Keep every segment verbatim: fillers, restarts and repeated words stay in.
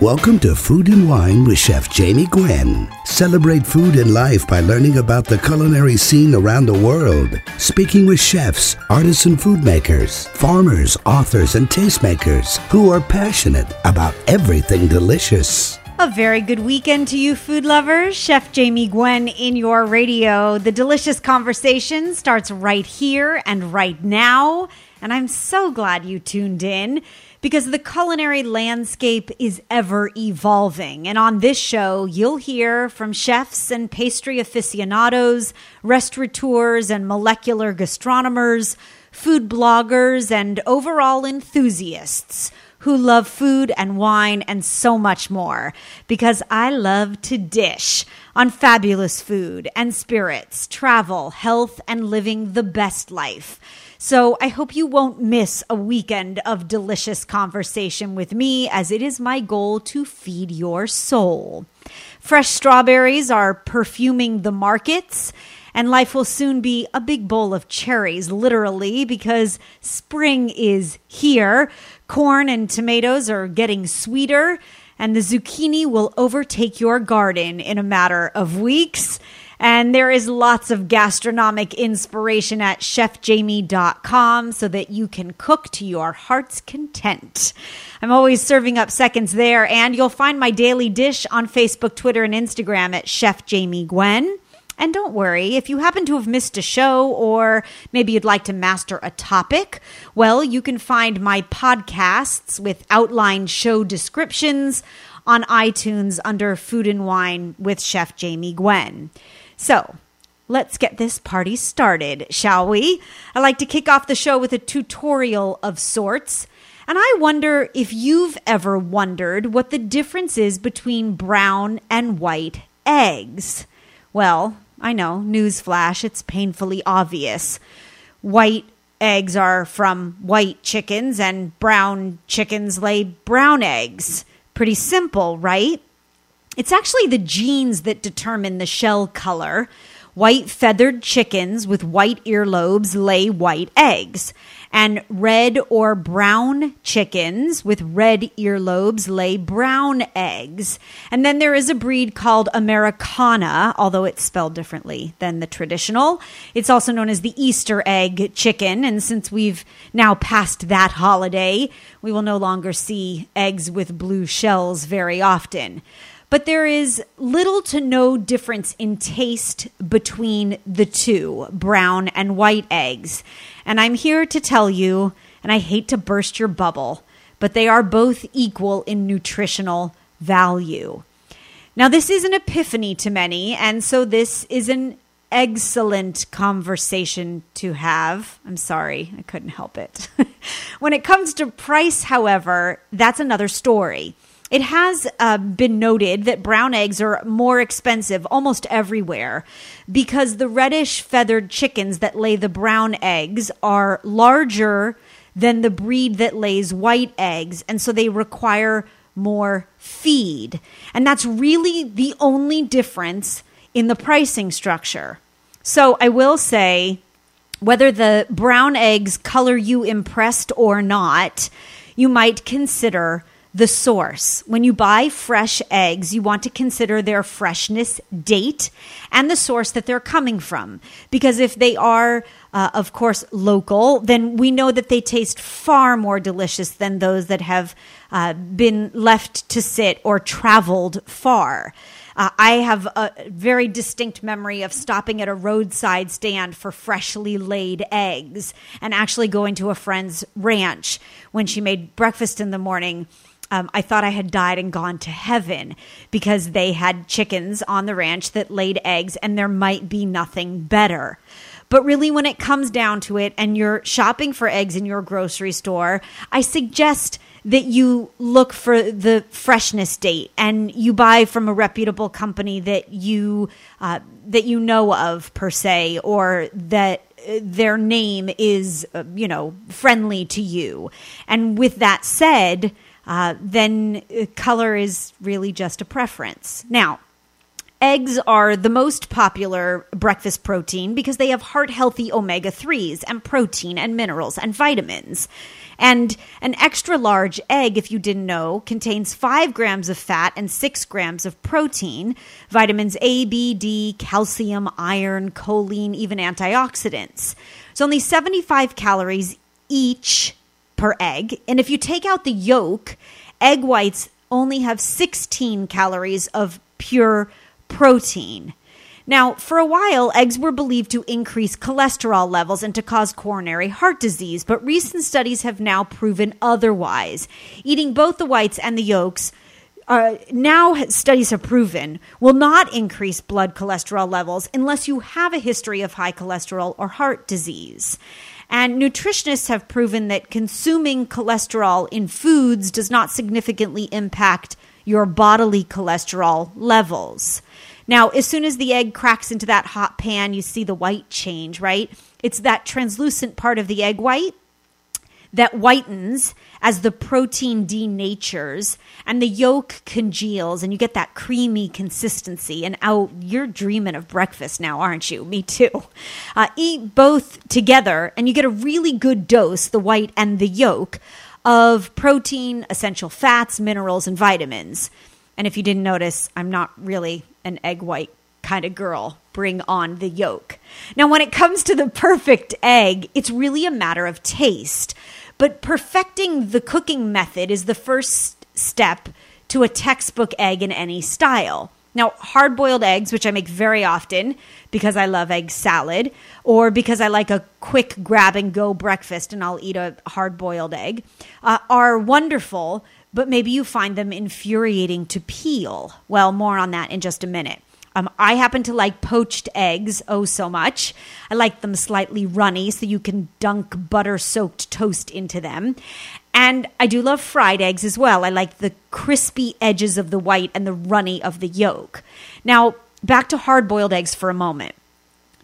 Welcome to Food and Wine with Chef Jamie Gwen. Celebrate food and life by learning about the culinary scene around the world. Speaking with chefs, artisan food makers, farmers, authors, and tastemakers who are passionate about everything delicious. A very good weekend to you, food lovers. Chef Jamie Gwen in your radio. The delicious conversation starts right here and right now. And I'm so glad you tuned in, because the culinary landscape is ever evolving. And on this show, you'll hear from chefs and pastry aficionados, restaurateurs and molecular gastronomers, food bloggers, and overall enthusiasts who love food and wine and so much more, because I love to dish on fabulous food and spirits, travel, health, and living the best life. So I hope you won't miss a weekend of delicious conversation with me, as it is my goal to feed your soul. Fresh strawberries are perfuming the markets, and life will soon be a big bowl of cherries, literally, because spring is here. Corn and tomatoes are getting sweeter, and the zucchini will overtake your garden in a matter of weeks. And there is lots of gastronomic inspiration at chef jamie dot com so that you can cook to your heart's content. I'm always serving up seconds there, and you'll find my daily dish on Facebook, Twitter, and Instagram at Chef Jamie Gwen. And don't worry, if you happen to have missed a show or maybe you'd like to master a topic, well, you can find my podcasts with outlined show descriptions on iTunes under Food and Wine with Chef Jamie Gwen. So let's get this party started, shall we? I like to kick off the show with a tutorial of sorts. And I wonder if you've ever wondered what the difference is between brown and white eggs. Well, I know, newsflash, it's painfully obvious. White eggs are from white chickens, and brown chickens lay brown eggs. Pretty simple, right? It's actually the genes that determine the shell color. White feathered chickens with white earlobes lay white eggs, and red or brown chickens with red earlobes lay brown eggs. And then there is a breed called Americana, although it's spelled differently than the traditional. It's also known as the Easter egg chicken. And since we've now passed that holiday, we will no longer see eggs with blue shells very often. But there is little to no difference in taste between the two, brown and white eggs. And I'm here to tell you, and I hate to burst your bubble, but they are both equal in nutritional value. Now, this is an epiphany to many, and so this is an excellent conversation to have. I'm sorry, I couldn't help it. When it comes to price, however, that's another story. It has uh, been noted that brown eggs are more expensive almost everywhere, because the reddish feathered chickens that lay the brown eggs are larger than the breed that lays white eggs, and so they require more feed. And that's really the only difference in the pricing structure. So I will say, whether the brown eggs color you impressed or not, you might consider the source. When you buy fresh eggs, you want to consider their freshness date and the source that they're coming from. Because if they are, uh, of course, local, then we know that they taste far more delicious than those that have uh, been left to sit or traveled far. Uh, I have a very distinct memory of stopping at a roadside stand for freshly laid eggs, and actually going to a friend's ranch when she made breakfast in the morning. Um, I thought I had died and gone to heaven, because they had chickens on the ranch that laid eggs, and there might be nothing better. But really, when it comes down to it and you're shopping for eggs in your grocery store, I suggest that you look for the freshness date, and you buy from a reputable company that you uh, that you know of, per se, or that their name is, uh, you know, friendly to you. And with that said, Uh, then color is really just a preference. Now, eggs are the most popular breakfast protein because they have heart-healthy omega threes and protein and minerals and vitamins. And an extra large egg, if you didn't know, contains five grams of fat and six grams of protein, vitamins A, B, D, calcium, iron, choline, even antioxidants. It's only seventy-five calories each per egg. And if you take out the yolk, egg whites only have sixteen calories of pure protein. Now, for a while, eggs were believed to increase cholesterol levels and to cause coronary heart disease, but recent studies have now proven otherwise. Eating both the whites and the yolks, uh, now studies have proven, will not increase blood cholesterol levels unless you have a history of high cholesterol or heart disease. And nutritionists have proven that consuming cholesterol in foods does not significantly impact your bodily cholesterol levels. Now, as soon as the egg cracks into that hot pan, you see the white change, right? It's that translucent part of the egg white that whitens as the protein denatures and the yolk congeals and you get that creamy consistency. And oh, you're dreaming of breakfast now, aren't you? Me too. Uh, eat both together and you get a really good dose, the white and the yolk, of protein, essential fats, minerals, and vitamins. And if you didn't notice, I'm not really an egg white kind of girl. Bring on the yolk. Now, when it comes to the perfect egg, it's really a matter of taste. But perfecting the cooking method is the first step to a textbook egg in any style. Now, hard-boiled eggs, which I make very often because I love egg salad or because I like a quick grab-and-go breakfast and I'll eat a hard-boiled egg, uh, are wonderful, but maybe you find them infuriating to peel. Well, more on that in just a minute. Um, I happen to like poached eggs, oh so much. I like them slightly runny so you can dunk butter-soaked toast into them. And I do love fried eggs as well. I like the crispy edges of the white and the runny of the yolk. Now, back to hard-boiled eggs for a moment.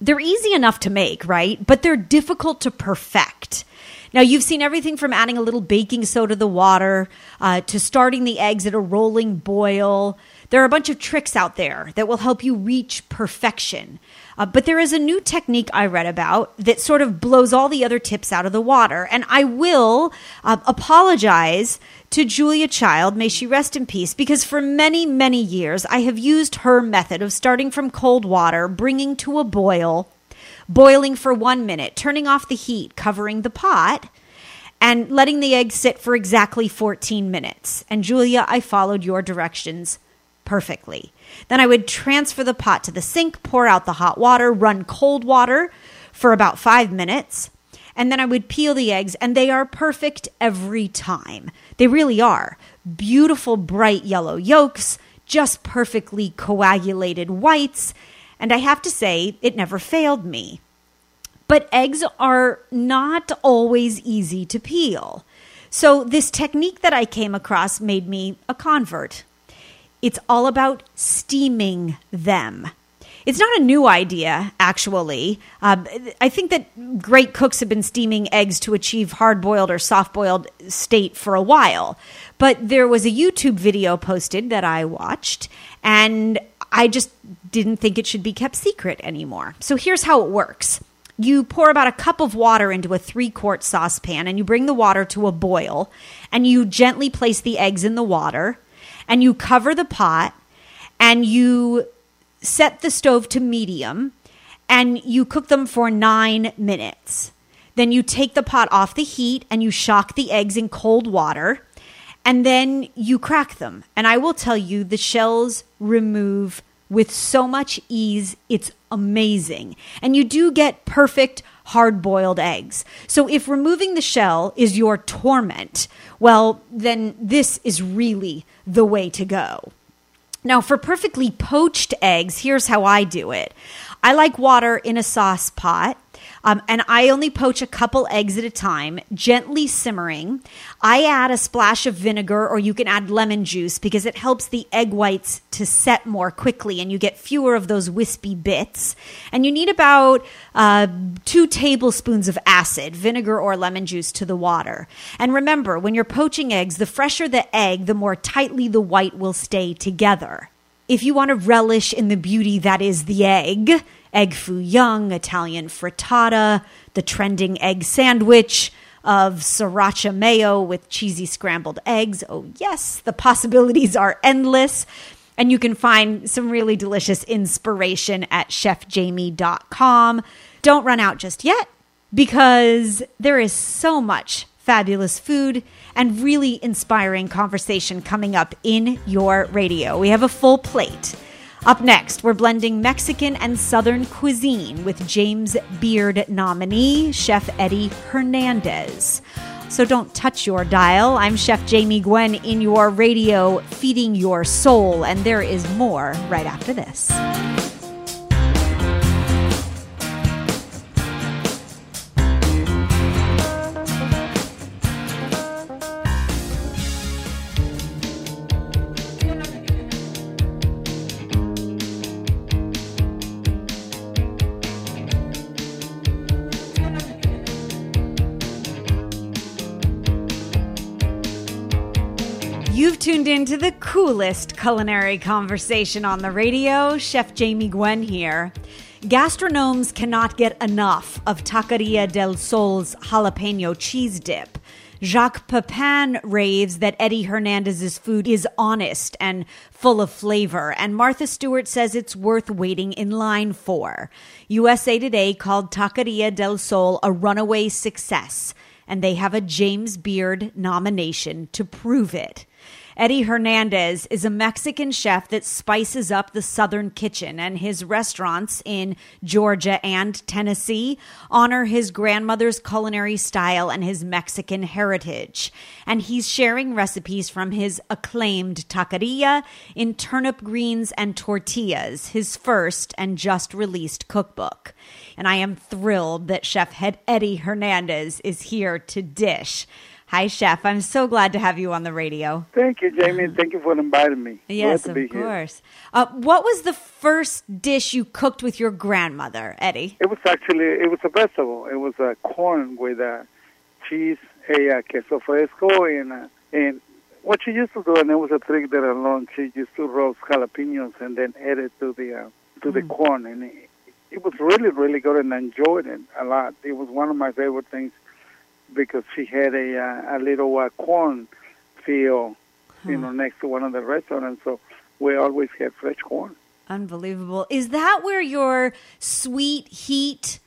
They're easy enough to make, right? But they're difficult to perfect. Now, you've seen everything from adding a little baking soda to the water uh, to starting the eggs at a rolling boil. There are a bunch of tricks out there that will help you reach perfection. Uh, but there is a new technique I read about that sort of blows all the other tips out of the water. And I will uh, apologize to Julia Child, may she rest in peace, because for many, many years, I have used her method of starting from cold water, bringing to a boil, boiling for one minute, turning off the heat, covering the pot, and letting the egg sit for exactly fourteen minutes. And Julia, I followed your directions perfectly. Then I would transfer the pot to the sink, pour out the hot water, run cold water for about five minutes, and then I would peel the eggs, and they are perfect every time. They really are. Beautiful, bright yellow yolks, just perfectly coagulated whites, and I have to say, it never failed me. But eggs are not always easy to peel. So this technique that I came across made me a convert. It's all about steaming them. It's not a new idea, actually. Uh, I think that great cooks have been steaming eggs to achieve hard-boiled or soft-boiled state for a while. But there was a YouTube video posted that I watched, and I just didn't think it should be kept secret anymore. So here's how it works. You pour about a cup of water into a three-quart saucepan, and you bring the water to a boil, and you gently place the eggs in the water, and you cover the pot, and you set the stove to medium, and you cook them for nine minutes. Then you take the pot off the heat, and you shock the eggs in cold water, and then you crack them. And I will tell you, the shells remove with so much ease, it's amazing. And you do get perfect hard-boiled eggs. So if removing the shell is your torment, well, then this is really the way to go. Now, for perfectly poached eggs, here's how I do it. I like water in a sauce pot, um, and I only poach a couple eggs at a time, gently simmering. I add a splash of vinegar, or you can add lemon juice, because it helps the egg whites to set more quickly, and you get fewer of those wispy bits. And you need about uh, two tablespoons of acid, vinegar or lemon juice, to the water. And remember, when you're poaching eggs, the fresher the egg, the more tightly the white will stay together. If you want to relish in the beauty that is the egg, egg foo young, Italian frittata, the trending egg sandwich, of sriracha mayo with cheesy scrambled eggs. Oh yes, the possibilities are endless. And you can find some really delicious inspiration at chef jamie dot com. Don't run out just yet, because there is so much fabulous food and really inspiring conversation coming up in your radio. We have a full plate. Up next, we're blending Mexican and Southern cuisine with James Beard nominee, Chef Eddie Hernandez. So don't touch your dial. I'm Chef Jamie Gwen in your radio, feeding your soul, and there is more right after this. Tuned into the coolest culinary conversation on the radio. Chef Jamie Gwen here. Gastronomes cannot get enough of Taqueria del Sol's jalapeno cheese dip. Jacques Pepin raves that Eddie Hernandez's food is honest and full of flavor, and Martha Stewart says it's worth waiting in line for. U S A Today called Taqueria del Sol a runaway success, and they have a James Beard nomination to prove it. Eddie Hernandez is a Mexican chef that spices up the Southern kitchen, and his restaurants in Georgia and Tennessee honor his grandmother's culinary style and his Mexican heritage. And he's sharing recipes from his acclaimed taqueria in Turnip Greens and Tortillas, his first and just released cookbook. And I am thrilled that Chef Head Eddie Hernandez is here to dish. Hi, Chef. I'm so glad to have you on the radio. Thank you, Jamie. Thank you for inviting me. Yes, glad to be of course. Here. Uh, what was the first dish you cooked with your grandmother, Eddie? It was actually, it was a vegetable. It was a uh, corn with a uh, cheese, a uh, queso fresco, and, uh, and what she used to do, and it was a trick that alone, she used to roast jalapenos and then add it to the, uh, to mm. the corn. And it, it was really, really good, and I enjoyed it a lot. It was one of my favorite things, because she had a uh, a little uh, corn field, huh. you know, next to one of the restaurants, so we always had fresh corn. Unbelievable. Is that where your sweet heat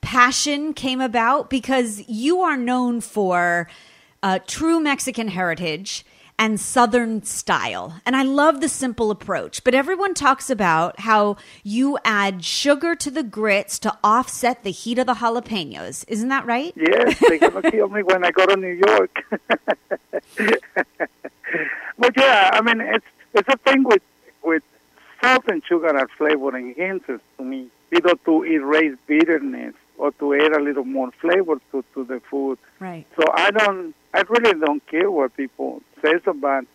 passion came about? Because you are known for uh, true Mexican heritage and Southern style. And I love the simple approach. But everyone talks about how you add sugar to the grits to offset the heat of the jalapenos. Isn't that right? Yes, they're going to kill me when I go to New York. But yeah, I mean, it's it's a thing with, with salt and sugar are flavor enhancers to me, either to erase bitterness or to add a little more flavor to, to the food. Right. So I don't, I really don't care what people say about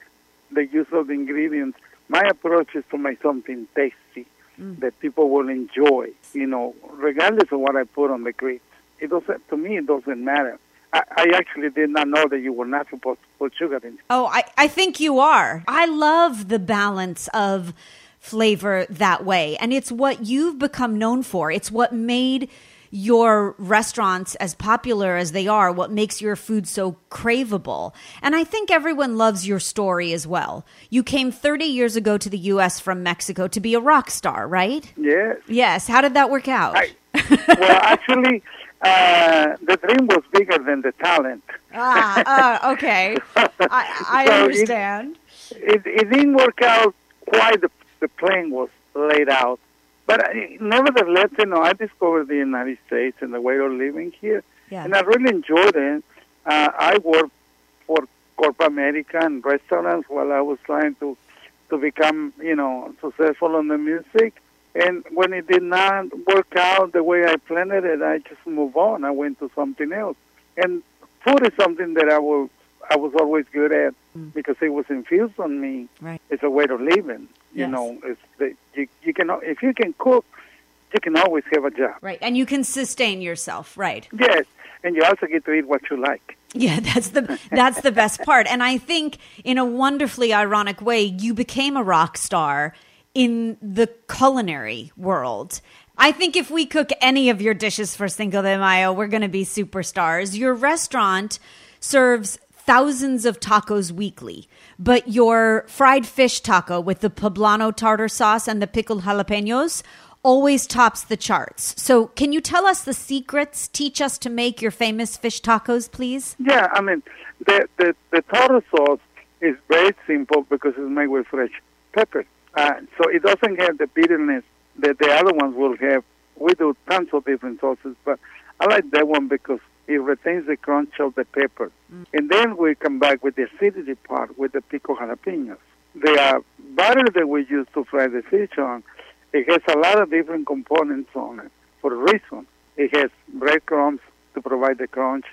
the use of the ingredients. My approach is to make something tasty mm. that people will enjoy, you know, regardless of what I put on the grits. It doesn't, to me, it doesn't matter. I, I actually did not know that you were not supposed to put sugar in. Oh, I, I think you are. I love the balance of flavor that way. And it's what you've become known for. It's what made your restaurants as popular as they are, what makes your food so craveable. And I think everyone loves your story as well. You came thirty years ago to the U S from Mexico to be a rock star, right? Yes. Yes. How did that work out? I, well, actually, uh, the dream was bigger than the talent. Ah, uh, okay. I, I so understand. It, it, it didn't work out quite the, the plan was laid out. But I, nevertheless, you know, I discovered the United States and the way of living here. Yeah. And I really enjoyed it. Uh, I worked for Corp America and restaurants while I was trying to, to become, you know, successful in the music. And when it did not work out the way I planned it, I just moved on. I went to something else. And food is something that I will, I was always good at mm. because it was infused on me. Right. It's a way of living. You yes. know, it's the, you, you can, if you can cook, you can always have a job. Right, and you can sustain yourself, right? Yes, and you also get to eat what you like. Yeah, that's the that's the best part. And I think in a wonderfully ironic way, you became a rock star in the culinary world. I think if we cook any of your dishes for Cinco de Mayo, we're going to be superstars. Your restaurant serves thousands of tacos weekly, but your fried fish taco with the poblano tartar sauce and the pickled jalapenos always tops the charts. So can you tell us the secrets? Teach us to make your famous fish tacos, please. Yeah, I mean, the, the, the tartar sauce is very simple because it's made with fresh pepper. Uh, so it doesn't have the bitterness that the other ones will have. We do tons of different sauces, but I like that one because it retains the crunch of the pepper. Mm. And then we come back with the acidity part with the pico jalapenos. The butter that we use to fry the fish on, it has a lot of different components on it for a reason. It has breadcrumbs to provide the crunch.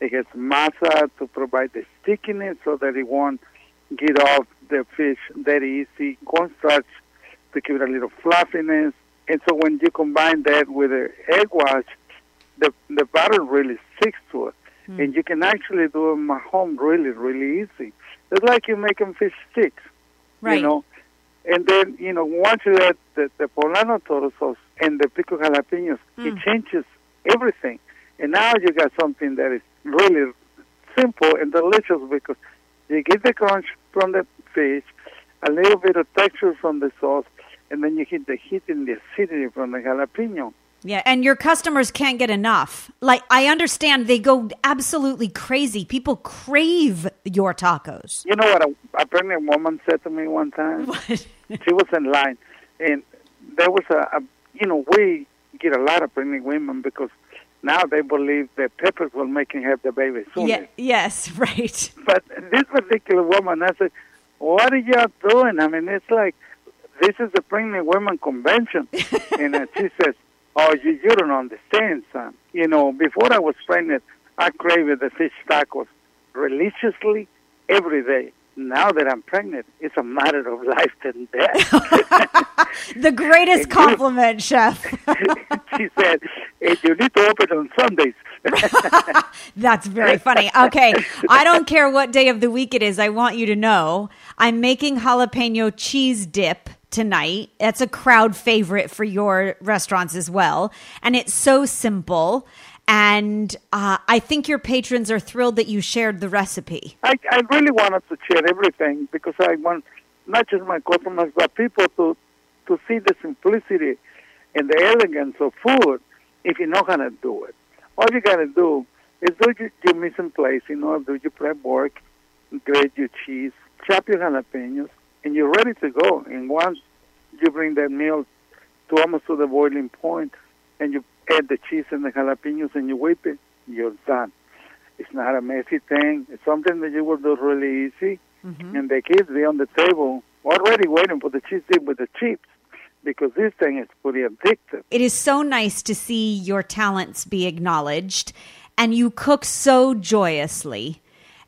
It has masa to provide the stickiness so that it won't get off the fish very easy. Cornstarch to give it a little fluffiness. And so when you combine that with the egg wash, the, the butter really sticks to it. Mm. And you can actually do them at home really, really easy. It's like you're making fish sticks, right. you know. And then, you know, once you add the, the poblano toro sauce and the pico jalapenos, mm. it changes everything. And now you got something that is really simple and delicious because you get the crunch from the fish, a little bit of texture from the sauce, and then you get the heat and the acidity from the jalapeno. Yeah, and your customers can't get enough. Like, I understand they go absolutely crazy. People crave your tacos. You know what a, a pregnant woman said to me one time? What? She was in line, and there was a, a, you know, we get a lot of pregnant women because now they believe that peppers will make you have the baby sooner. Yeah, yes, right. But this particular woman, I said, what are y'all doing? I mean, it's like, this is the pregnant women convention. And uh, she says, oh, you, you don't understand, son. You know, before I was pregnant, I craved the fish tacos religiously every day. Now that I'm pregnant, it's a matter of life and death. The greatest compliment, Chef. She said, hey, you need to open on Sundays. That's very funny. Okay, I don't care what day of the week it is. I want you to know I'm making jalapeno cheese dip tonight. That's a crowd favorite for your restaurants as well. And it's so simple. And uh, I think your patrons are thrilled that you shared the recipe. I, I really wanted to share everything because I want not just my customers, but people to, to see the simplicity and the elegance of food if you know how to do it. All you got to do is do your, your mise en place, you know, do your prep work, grate your cheese, chop your jalapenos, and you're ready to go. And once you bring that meal to almost to the boiling point, and you add the cheese and the jalapenos and you whip it, you're done. It's not a messy thing. It's something that you will do really easy. Mm-hmm. And the kids, they're on the table already waiting for the cheese dip with the chips because this thing is pretty addictive. It is so nice to see your talents be acknowledged, and you cook so joyously.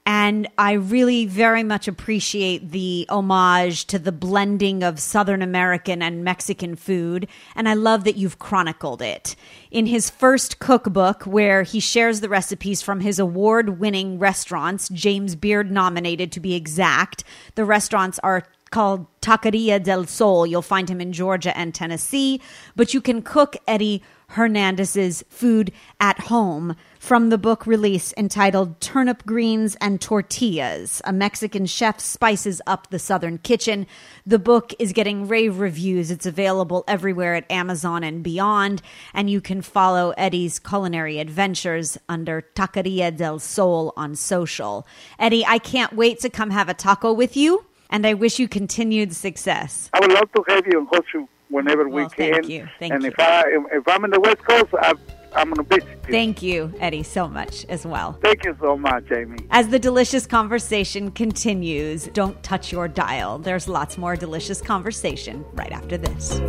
And I really very much appreciate the homage to the blending of Southern American and Mexican food. And I love that you've chronicled it. In his first cookbook, where he shares the recipes from his award-winning restaurants, James Beard nominated to be exact, the restaurants are called Taqueria del Sol. You'll find him in Georgia and Tennessee. But you can cook Eddie Hernandez's food at home from the book release entitled Turnip Greens and Tortillas, A Mexican Chef Spices Up the Southern Kitchen. The book is getting rave reviews. It's available everywhere at Amazon and beyond, and you can follow Eddie's culinary adventures under Taqueria del Sol on social. Eddie, I can't wait to come have a taco with you, and I wish you continued success. I would love to have you and host you whenever well, we can. Thank you. Thank and you. If, I, if I'm in the West Coast, I'm, I'm going to visit you. Thank you, Eddie, so much as well. Thank you so much, Jamie. As the delicious conversation continues, don't touch your dial. There's lots more delicious conversation right after this.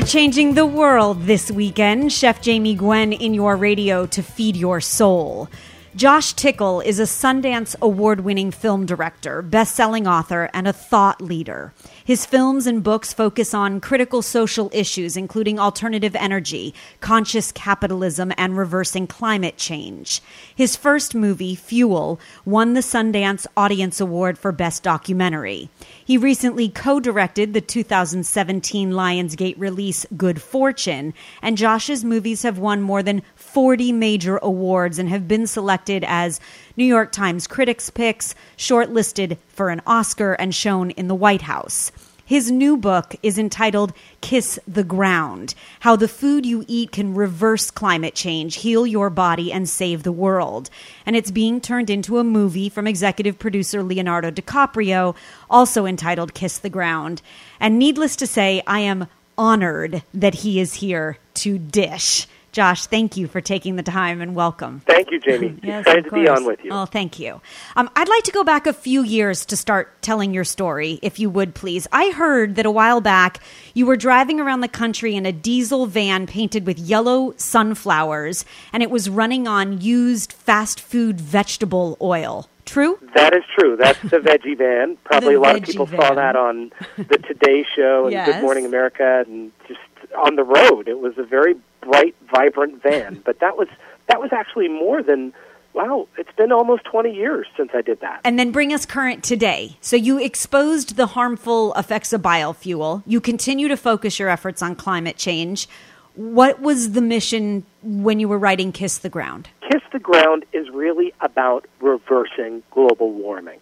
We're changing the world this weekend. Chef Jamie Gwen in your radio to feed your soul. Josh Tickell is a Sundance award-winning film director, best-selling author, and a thought leader. His films and books focus on critical social issues, including alternative energy, conscious capitalism, and reversing climate change. His first movie, Fuel, won the Sundance Audience Award for Best Documentary. He recently co-directed the two thousand seventeen Lionsgate release, Good Fortune, and Josh's movies have won more than forty major awards and have been selected as New York Times Critics' Picks, shortlisted for an Oscar, and shown in the White House. His new book is entitled Kiss the Ground, How the Food You Eat Can Reverse Climate Change, Heal Your Body, and Save the World. And it's being turned into a movie from executive producer Leonardo DiCaprio, also entitled Kiss the Ground. And needless to say, I am honored that he is here to dish. Josh, thank you for taking the time and welcome. Thank you, Jamie. Yes, excited to be on with you. Oh, thank you. Um, I'd like to go back a few years to start telling your story, if you would, please. I heard that a while back you were driving around the country in a diesel van painted with yellow sunflowers, and it was running on used fast food vegetable oil. True? That is true. That's the veggie van. Probably a lot of people van. saw that on the Today Show and yes. Good Morning America and just on the road. It was a very bright, vibrant van. But that was that was actually more than, wow, it's been almost twenty years since I did that. And then bring us current today. So you exposed the harmful effects of biofuel. You continue to focus your efforts on climate change. What was the mission when you were writing Kiss the Ground? Kiss the Ground is really about reversing global warming.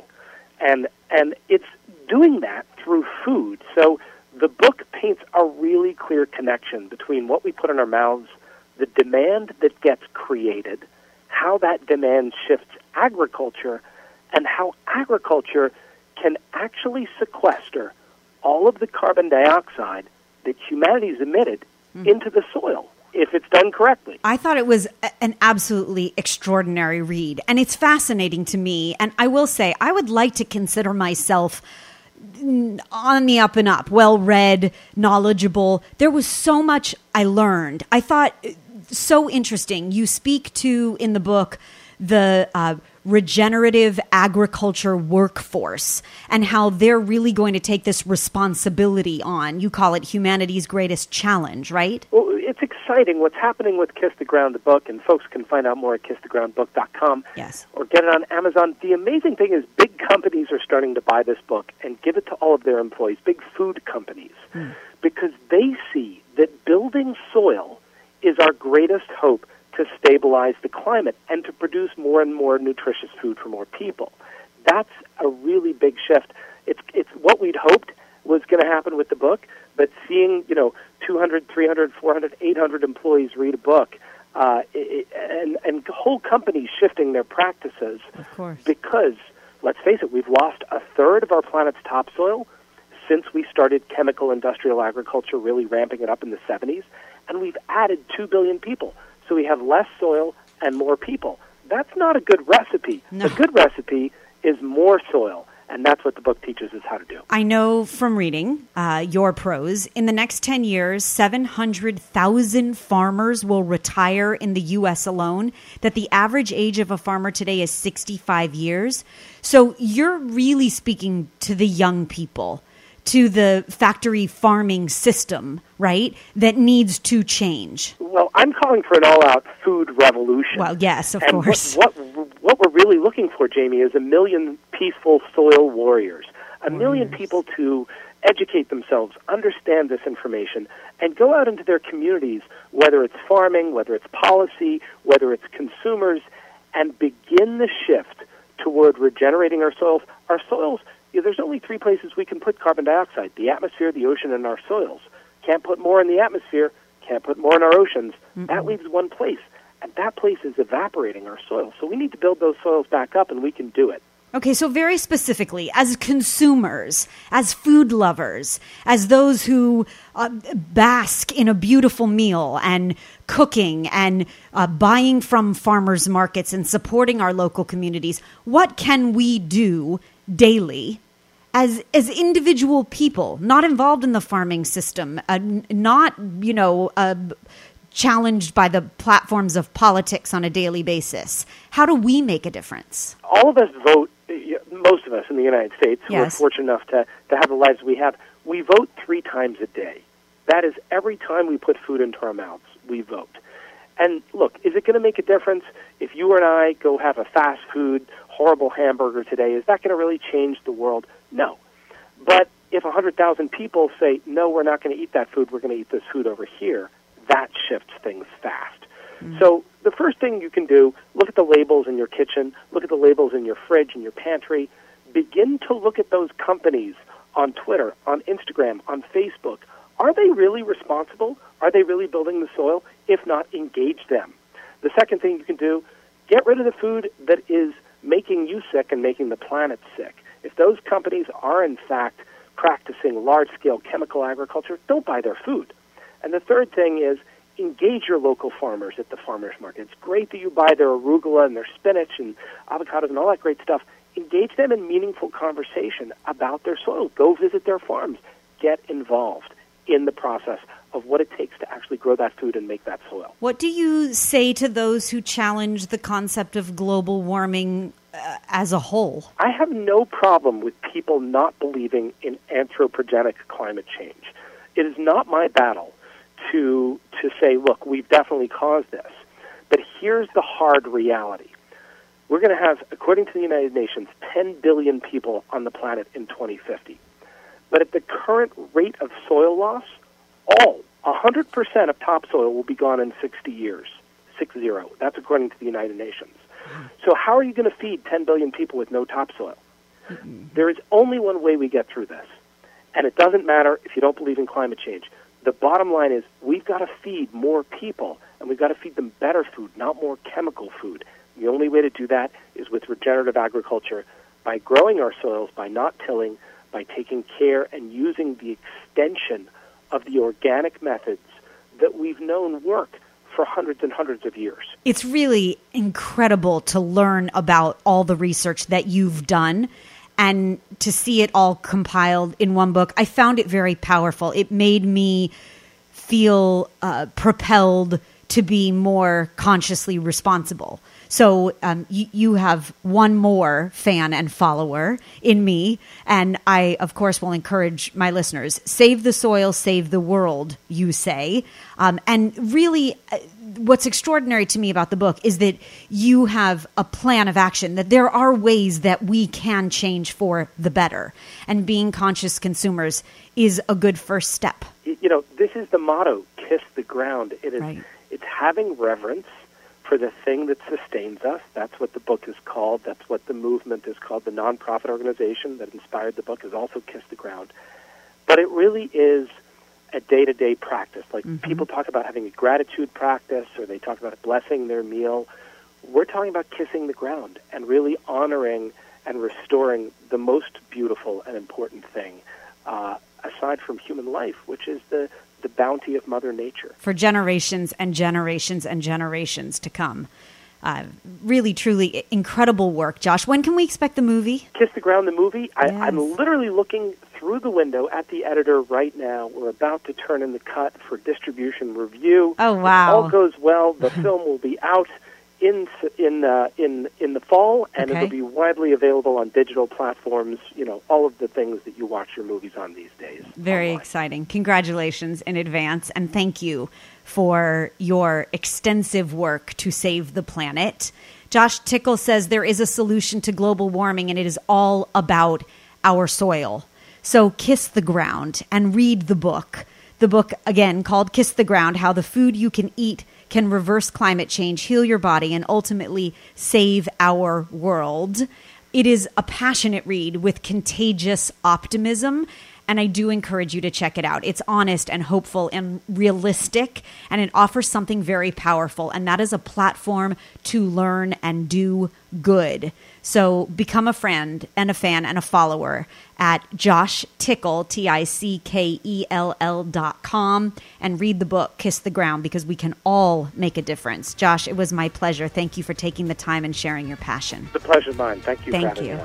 And, and it's doing that through food. So the book paints a really clear connection between what we put in our mouths, the demand that gets created, how that demand shifts agriculture, and how agriculture can actually sequester all of the carbon dioxide that humanity's emitted mm. into the soil, if it's done correctly. I thought it was an absolutely extraordinary read, and it's fascinating to me. And I will say, I would like to consider myself on the up and up, well-read, knowledgeable. There was so much I learned. I thought so interesting. You speak to, in the book, the uh, regenerative agriculture workforce and how they're really going to take this responsibility on. You call it humanity's greatest challenge, right? Well, it's exciting what's happening with Kiss the Ground, the book, and folks can find out more at kiss the ground book dot com yes. or get it on Amazon. The amazing thing is big companies are starting to buy this book and give it to all of their employees, big food companies, mm. because they see that building soil is our greatest hope to stabilize the climate and to produce more and more nutritious food for more people. That's a really big shift. It's it's what we'd hoped was going to happen with the book, but seeing, you know, two hundred, three hundred, four hundred, eight hundred employees read a book, uh, it, and, and whole companies shifting their practices. Of course. Because, let's face it, we've lost a third of our planet's topsoil since we started chemical industrial agriculture, really ramping it up in the seventies, and we've added two billion people. So we have less soil and more people. That's not a good recipe. No. A good recipe is more soil, and that's what the book teaches us how to do. I know from reading uh, your prose, in the next ten years, seven hundred thousand farmers will retire in the U S alone, that the average age of a farmer today is sixty-five years. So you're really speaking to the young people, to the factory farming system, right, that needs to change. Well, I'm calling for an all-out food revolution. Well, yes, of and course. What, what, what we're really looking for, Jamie, is a million peaceful soil warriors, a warriors. million people to educate themselves, understand this information, and go out into their communities, whether it's farming, whether it's policy, whether it's consumers, and begin the shift toward regenerating our soils. Our soils There's only three places we can put carbon dioxide: the atmosphere, the ocean, and our soils. Can't put more in the atmosphere, can't put more in our oceans. Mm-hmm. That leaves one place, and that place is evaporating our soils. So we need to build those soils back up, and we can do it. Okay, so very specifically, as consumers, as food lovers, as those who uh, bask in a beautiful meal and cooking and uh, buying from farmers markets and supporting our local communities, what can we do daily as as individual people, not involved in the farming system, uh, not, you know, uh, challenged by the platforms of politics on a daily basis. How do we make a difference? All of us vote, most of us in the United States, who yes. are fortunate enough to, to have the lives we have, we vote three times a day. That is, every time we put food into our mouths, we vote. And look, is it going to make a difference if you and I go have a fast food, horrible hamburger today? Is that going to really change the world? No. But if one hundred thousand people say, no, we're not going to eat that food, we're going to eat this food over here, that shifts things fast. Mm-hmm. So the first thing you can do, look at the labels in your kitchen, look at the labels in your fridge, in your pantry. Begin to look at those companies on Twitter, on Instagram, on Facebook. Are they really responsible? Are they really building the soil? If not, engage them. The second thing you can do, get rid of the food that is making you sick and making the planet sick. If those companies are, in fact, practicing large-scale chemical agriculture, don't buy their food. And the third thing is engage your local farmers at the farmers market. It's great that you buy their arugula and their spinach and avocados and all that great stuff. Engage them in meaningful conversation about their soil. Go visit their farms. Get involved in the process of what it takes to actually grow that food and make that soil. What do you say to those who challenge the concept of global warming uh, as a whole? I have no problem with people not believing in anthropogenic climate change. It is not my battle to to say, look, we've definitely caused this. But here's the hard reality. We're going to have, according to the United Nations, ten billion people on the planet in twenty fifty. But at the current rate of soil loss, all, one hundred percent of topsoil will be gone in sixty years, six zero. That's according to the United Nations. So how are you going to feed ten billion people with no topsoil? Mm-hmm. There is only one way we get through this, and it doesn't matter if you don't believe in climate change. The bottom line is we've got to feed more people, and we've got to feed them better food, not more chemical food. The only way to do that is with regenerative agriculture, by growing our soils, by not tilling, by taking care and using the extension of the organic methods that we've known work for hundreds and hundreds of years. It's really incredible to learn about all the research that you've done and to see it all compiled in one book. I found it very powerful. It made me feel uh, propelled to be more consciously responsible. So um, y- you have one more fan and follower in me, and I, of course, will encourage my listeners. Save the soil, save the world, you say. Um, and really, uh, what's extraordinary to me about the book is that you have a plan of action, that there are ways that we can change for the better. And being conscious consumers is a good first step. You know, this is the motto, kiss the ground. It is, right. It's having reverence for the thing that sustains us. That's what the book is called. That's what the movement is called. The nonprofit organization that inspired the book is also Kiss the Ground. But it really is a day-to-day practice. Like mm-hmm. people talk about having a gratitude practice, or they talk about blessing their meal. We're talking about kissing the ground and really honoring and restoring the most beautiful and important thing, uh, aside from human life, which is the the bounty of Mother Nature. For generations and generations and generations to come. Uh, really, truly incredible work. Josh, when can we expect the movie? Kiss the Ground, the movie? Yes. I, I'm literally looking through the window at the editor right now. We're about to turn in the cut for distribution review. Oh, wow. If all goes well, the film will be out in in uh, in in the fall, and okay. It'll be widely available on digital platforms, you know, all of the things that you watch your movies on these days. Very online. Exciting. Congratulations in advance, and thank you for your extensive work to save the planet. Josh Tickell says there is a solution to global warming, and it is all about our soil. So kiss the ground and read the book. The book, again, called Kiss the Ground, How the Food You Can Eat Can Reverse Climate Change, Heal Your Body, and Ultimately Save Our World. It is a passionate read with contagious optimism, and I do encourage you to check it out. It's honest and hopeful and realistic, and it offers something very powerful, and that is a platform to learn and do good. So become a friend and a fan and a follower at Josh Tickell, T I C K E L L dot com, and read the book, Kiss the Ground, because we can all make a difference. Josh, it was my pleasure. Thank you for taking the time and sharing your passion. The pleasure's mine. Thank you. Thank you.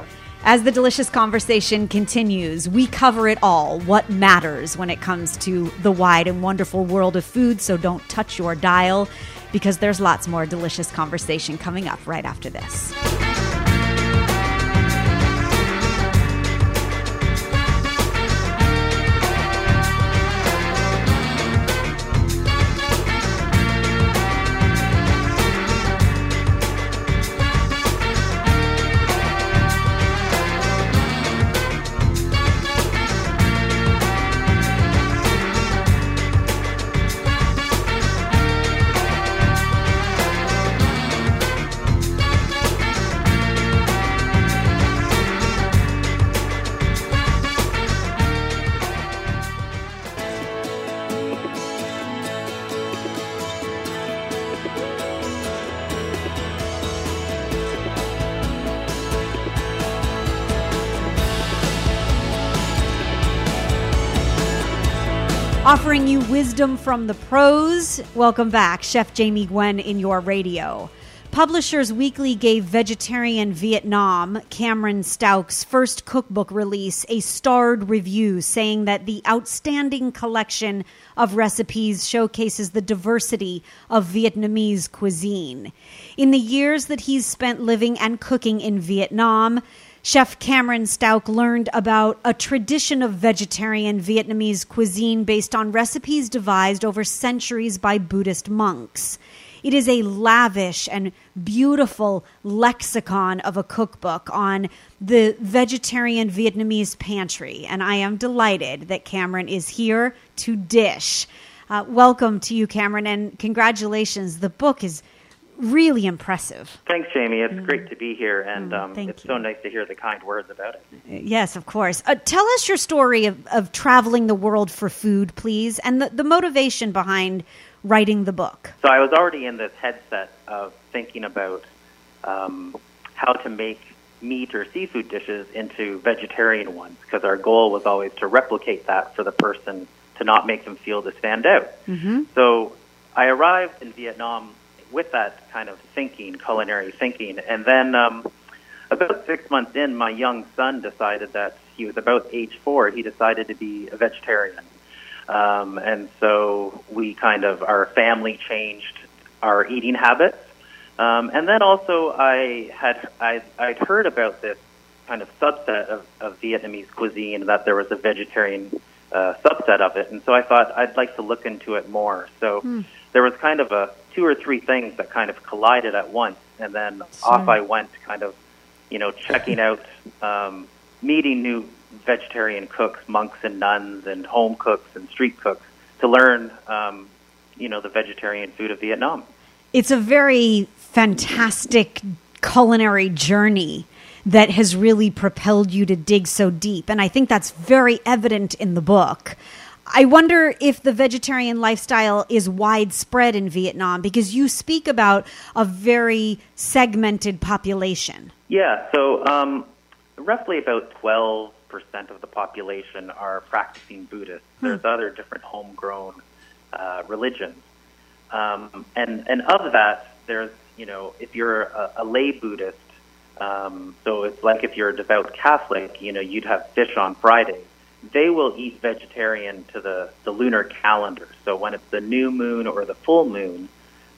As the delicious conversation continues, we cover it all, what matters when it comes to the wide and wonderful world of food, so don't touch your dial, because there's lots more delicious conversation coming up right after this. Offering you wisdom from the pros. Welcome back, Chef Jamie Gwen in your radio. Publishers Weekly gave Vegetarian Vietnam, Cameron Stauch's first cookbook release, a starred review, saying that the outstanding collection of recipes showcases the diversity of Vietnamese cuisine. In the years that he's spent living and cooking in Vietnam, Chef Cameron Stauch learned about a tradition of vegetarian Vietnamese cuisine based on recipes devised over centuries by Buddhist monks. It is a lavish and beautiful lexicon of a cookbook on the vegetarian Vietnamese pantry, and I am delighted that Cameron is here to dish. Uh, welcome to you, Cameron, and congratulations. The book is really impressive. Thanks, Jamie. It's mm. great to be here, and um, mm, it's you. so nice to hear the kind words about it. Yes, of course. Uh, tell us your story of, of traveling the world for food, please, and the, the motivation behind writing the book. So I was already in this headset of thinking about um, how to make meat or seafood dishes into vegetarian ones, because our goal was always to replicate that for the person, to not make them feel to stand out. Mm-hmm. So I arrived in Vietnam with that kind of thinking, culinary thinking. And then um, about six months in, my young son decided that he was about age four. He decided to be a vegetarian. Um, and so we kind of, our family changed our eating habits. Um, and then also I had, I, I'd heard about this kind of subset of, of Vietnamese cuisine, that there was a vegetarian uh, subset of it. And so I thought I'd like to look into it more. So mm. there was kind of a, two or three things that kind of collided at once, and then sure. off I went, kind of, you know, checking out, um, meeting new vegetarian cooks, monks and nuns and home cooks and street cooks, to learn, um, you know, the vegetarian food of Vietnam. It's a very fantastic culinary journey that has really propelled you to dig so deep, and I think that's very evident in the book. I wonder if the vegetarian lifestyle is widespread in Vietnam, because you speak about a very segmented population. Yeah, so um, roughly about twelve percent of the population are practicing Buddhists. Hmm. There's other different homegrown uh, religions. Um, and, and of that, there's, you know, if you're a, a lay Buddhist, um, so it's like if you're a devout Catholic, you know, you'd have fish on Fridays. They will eat vegetarian to the, the lunar calendar. So when it's the new moon or the full moon,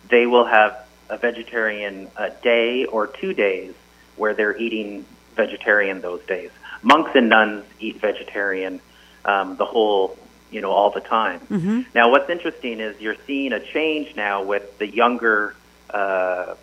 they will have a vegetarian a day or two days where they're eating vegetarian those days. Monks and nuns eat vegetarian um, the whole, you know, all the time. Mm-hmm. Now, what's interesting is you're seeing a change now with the younger, uh,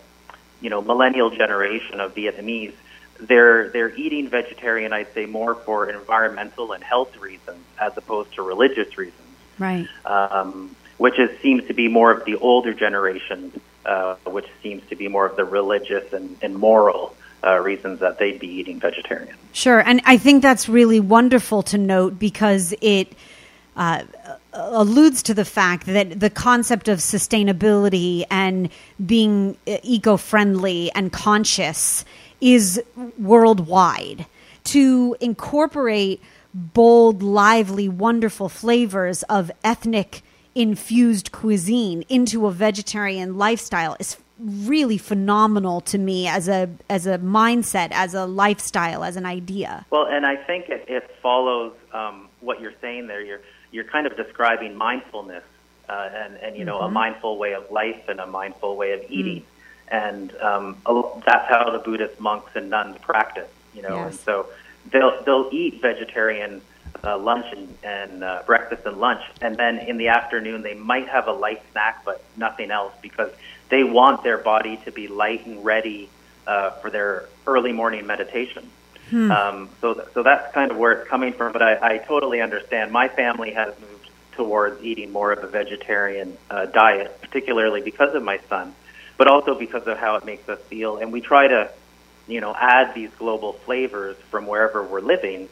you know, millennial generation of Vietnamese. They're they're eating vegetarian, I'd say, more for environmental and health reasons as opposed to religious reasons, right? Um, which is, seems to be more of the older generation, uh, which seems to be more of the religious and, and moral uh, reasons that they'd be eating vegetarian. Sure, and I think that's really wonderful to note, because it Uh, alludes to the fact that the concept of sustainability and being eco-friendly and conscious is worldwide. To incorporate bold, lively, wonderful flavors of ethnic infused cuisine into a vegetarian lifestyle is really phenomenal to me as a as a mindset, as a lifestyle, as an idea. Well, and I think it, it follows um, what you're saying there. You're you're kind of describing mindfulness uh, and and you mm-hmm. know, a mindful way of life and a mindful way of eating, mm-hmm. and um, that's how the Buddhist monks and nuns practice. You know, yes. and so they'll they'll eat vegetarian uh, lunch and, and uh, breakfast and lunch, and then in the afternoon they might have a light snack, but nothing else because they want their body to be light and ready uh, for their early morning meditation. Hmm. Um, so, th- so that's kind of where it's coming from. But I, I totally understand. My family has moved towards eating more of a vegetarian uh, diet, particularly because of my son, but also because of how it makes us feel. And we try to, you know, add these global flavors from wherever we're living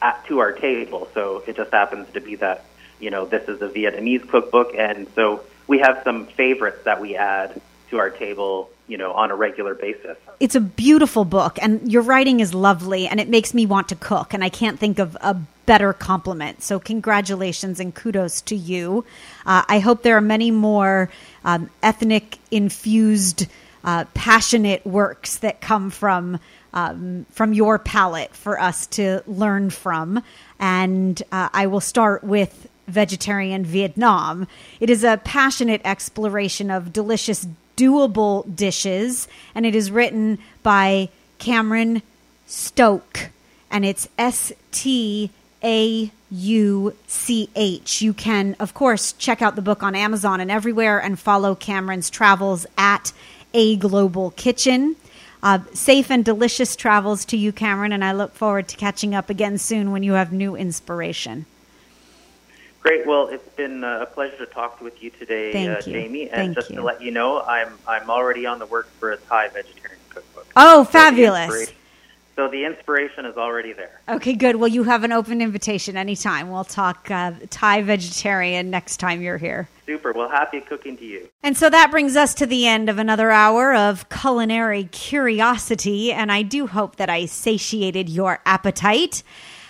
at, to our table. So it just happens to be that, you know, this is a Vietnamese cookbook, and so we have some favorites that we add to our table, you know, on a regular basis. It's a beautiful book, and your writing is lovely, and it makes me want to cook, and I can't think of a better compliment. So congratulations and kudos to you. Uh, I hope there are many more um, ethnic-infused, uh, passionate works that come from um, from your palate for us to learn from. And uh, I will start with Vegetarian Vietnam. It is a passionate exploration of delicious, doable dishes, and it is written by Cameron Stauch, and it's S T A U C H. You can, of course, check out the book on Amazon and everywhere, and follow Cameron's travels at A Global Kitchen. Uh, safe and delicious travels to you, Cameron, and I look forward to catching up again soon when you have new inspiration. Great. Well, it's been a pleasure to talk with you today, Thank uh, you. Jamie. And Thank just you. to let you know, I'm I'm already on the work for a Thai vegetarian cookbook. Oh, so fabulous. The so the inspiration is already there. Okay, good. Well, you have an open invitation anytime. We'll talk uh, Thai vegetarian next time you're here. Super. Well, happy cooking to you. And so that brings us to the end of another hour of culinary curiosity. And I do hope that I satiated your appetite.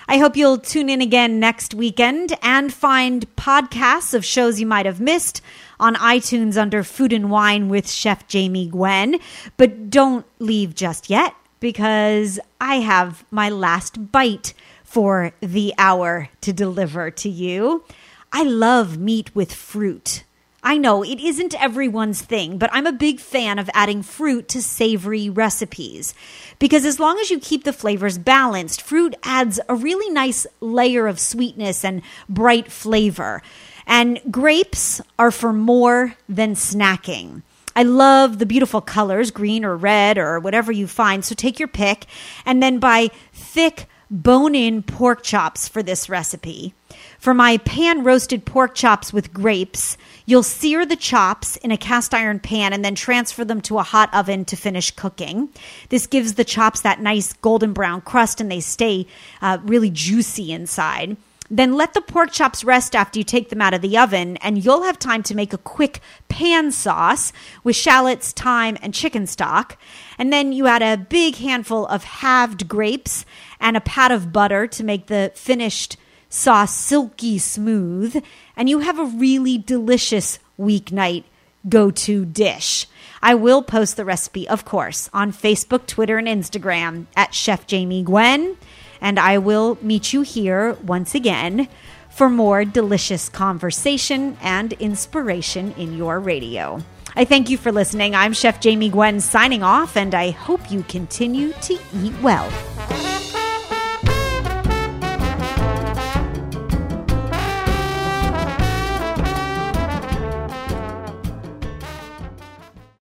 I hope you'll tune in again next weekend and find podcasts of shows you might have missed on iTunes under Food and Wine with Chef Jamie Gwen. But don't leave just yet, because I have my last bite for the hour to deliver to you. I love meat with fruit. I know it isn't everyone's thing, but I'm a big fan of adding fruit to savory recipes. Because as long as you keep the flavors balanced, fruit adds a really nice layer of sweetness and bright flavor. And grapes are for more than snacking. I love the beautiful colors, green or red or whatever you find, so take your pick. And then buy thick bone-in pork chops for this recipe. For my pan-roasted pork chops with grapes, you'll sear the chops in a cast iron pan and then transfer them to a hot oven to finish cooking. This gives the chops that nice golden brown crust, and they stay uh, really juicy inside. Then let the pork chops rest after you take them out of the oven, and you'll have time to make a quick pan sauce with shallots, thyme, and chicken stock. And then you add a big handful of halved grapes and a pat of butter to make the finished sauce silky smooth, and you have a really delicious weeknight go-to dish. I will post the recipe, of course, on Facebook, Twitter, and Instagram at Chef Jamie Gwen, and I will meet you here once again for more delicious conversation and inspiration in your radio. I thank you for listening. I'm Chef Jamie Gwen signing off, and I hope you continue to eat well.